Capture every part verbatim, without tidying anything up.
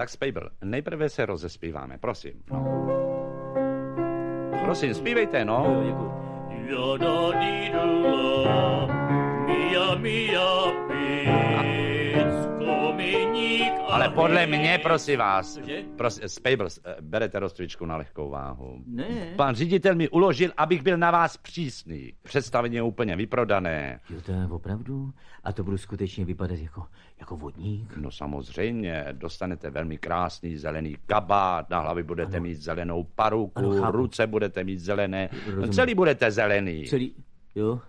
Tak Spejbl, nejprve se rozespíváme, prosím. No. Prosím, zpívejte, no. Ale podle mě, prosím vás, prosím, Spejbl, berete rozcvičku na lehkou váhu. Ne. Pan ředitel mi uložil, abych byl na vás přísný. Představení je úplně vyprodané. Jo, to je opravdu? A to budu skutečně vypadat jako, jako vodník? No samozřejmě, dostanete velmi krásný zelený kabát, na hlavě budete ano. mít zelenou paruku, ano, ruce budete mít zelené, rozumím. Celý budete zelený. Celý, jo.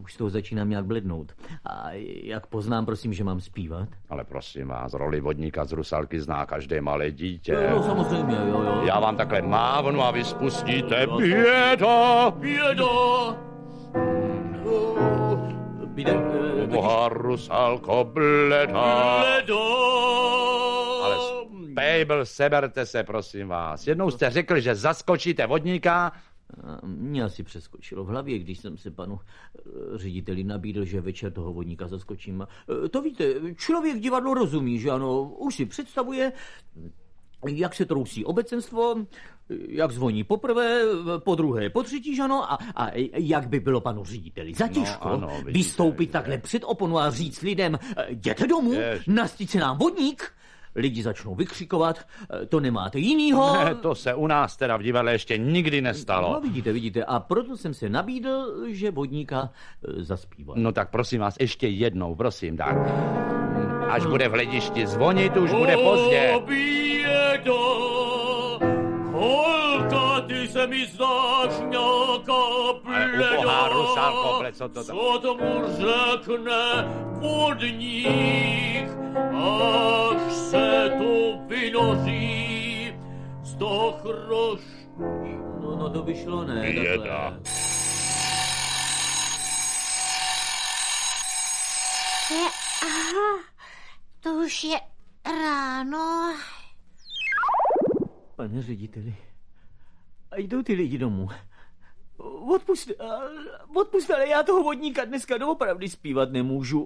Už to začínám nějak blednout. A jak poznám, prosím, že mám zpívat? Ale prosím vás, roli vodníka z Rusalky zná každé malé dítě. Jo, jo, samozřejmě, jo, jo. Já vám takhle mávnu a vy spustíte bědo. Bědo. Boha Rusalko bleda. Bledo. Ale Spejbl, seberte se, prosím vás. Jednou jste řekl, že zaskočíte vodníka. Mě asi přeskočilo v hlavě, když jsem se panu řediteli nabídl, že večer toho vodníka zaskočím. To víte, člověk divadlo rozumí, že ano, už si představuje, jak se trousí obecenstvo, jak zvoní poprvé, po druhé, po třetí, že ano, a, a jak by bylo panu řediteli zatěžko no, ano, vystoupit je. Takhle před oponu a říct lidem, jděte domů, nastí se nám vodník. Lidi začnou vykřikovat, to nemáte jinýho. Ne, to se u nás teda v divadle ještě nikdy nestalo. No vidíte, vidíte, a proto jsem se nabídl, že vodníka zaspívá. No tak prosím vás, ještě jednou, prosím, tak. Až bude v hledišti zvonit, už bude pozdě. O bědo, holka, ty se mi zdáš nějaká bleda, co tomu řekne vodník, až se tu vynoří z toho chroští. No, no to by šlo, ne? Běda. Je, aha, to už je ráno. Pane řediteli, a jdou ty lidi domů. Odpust, odpust, ale já toho vodníka dneska doopravdy zpívat nemůžu.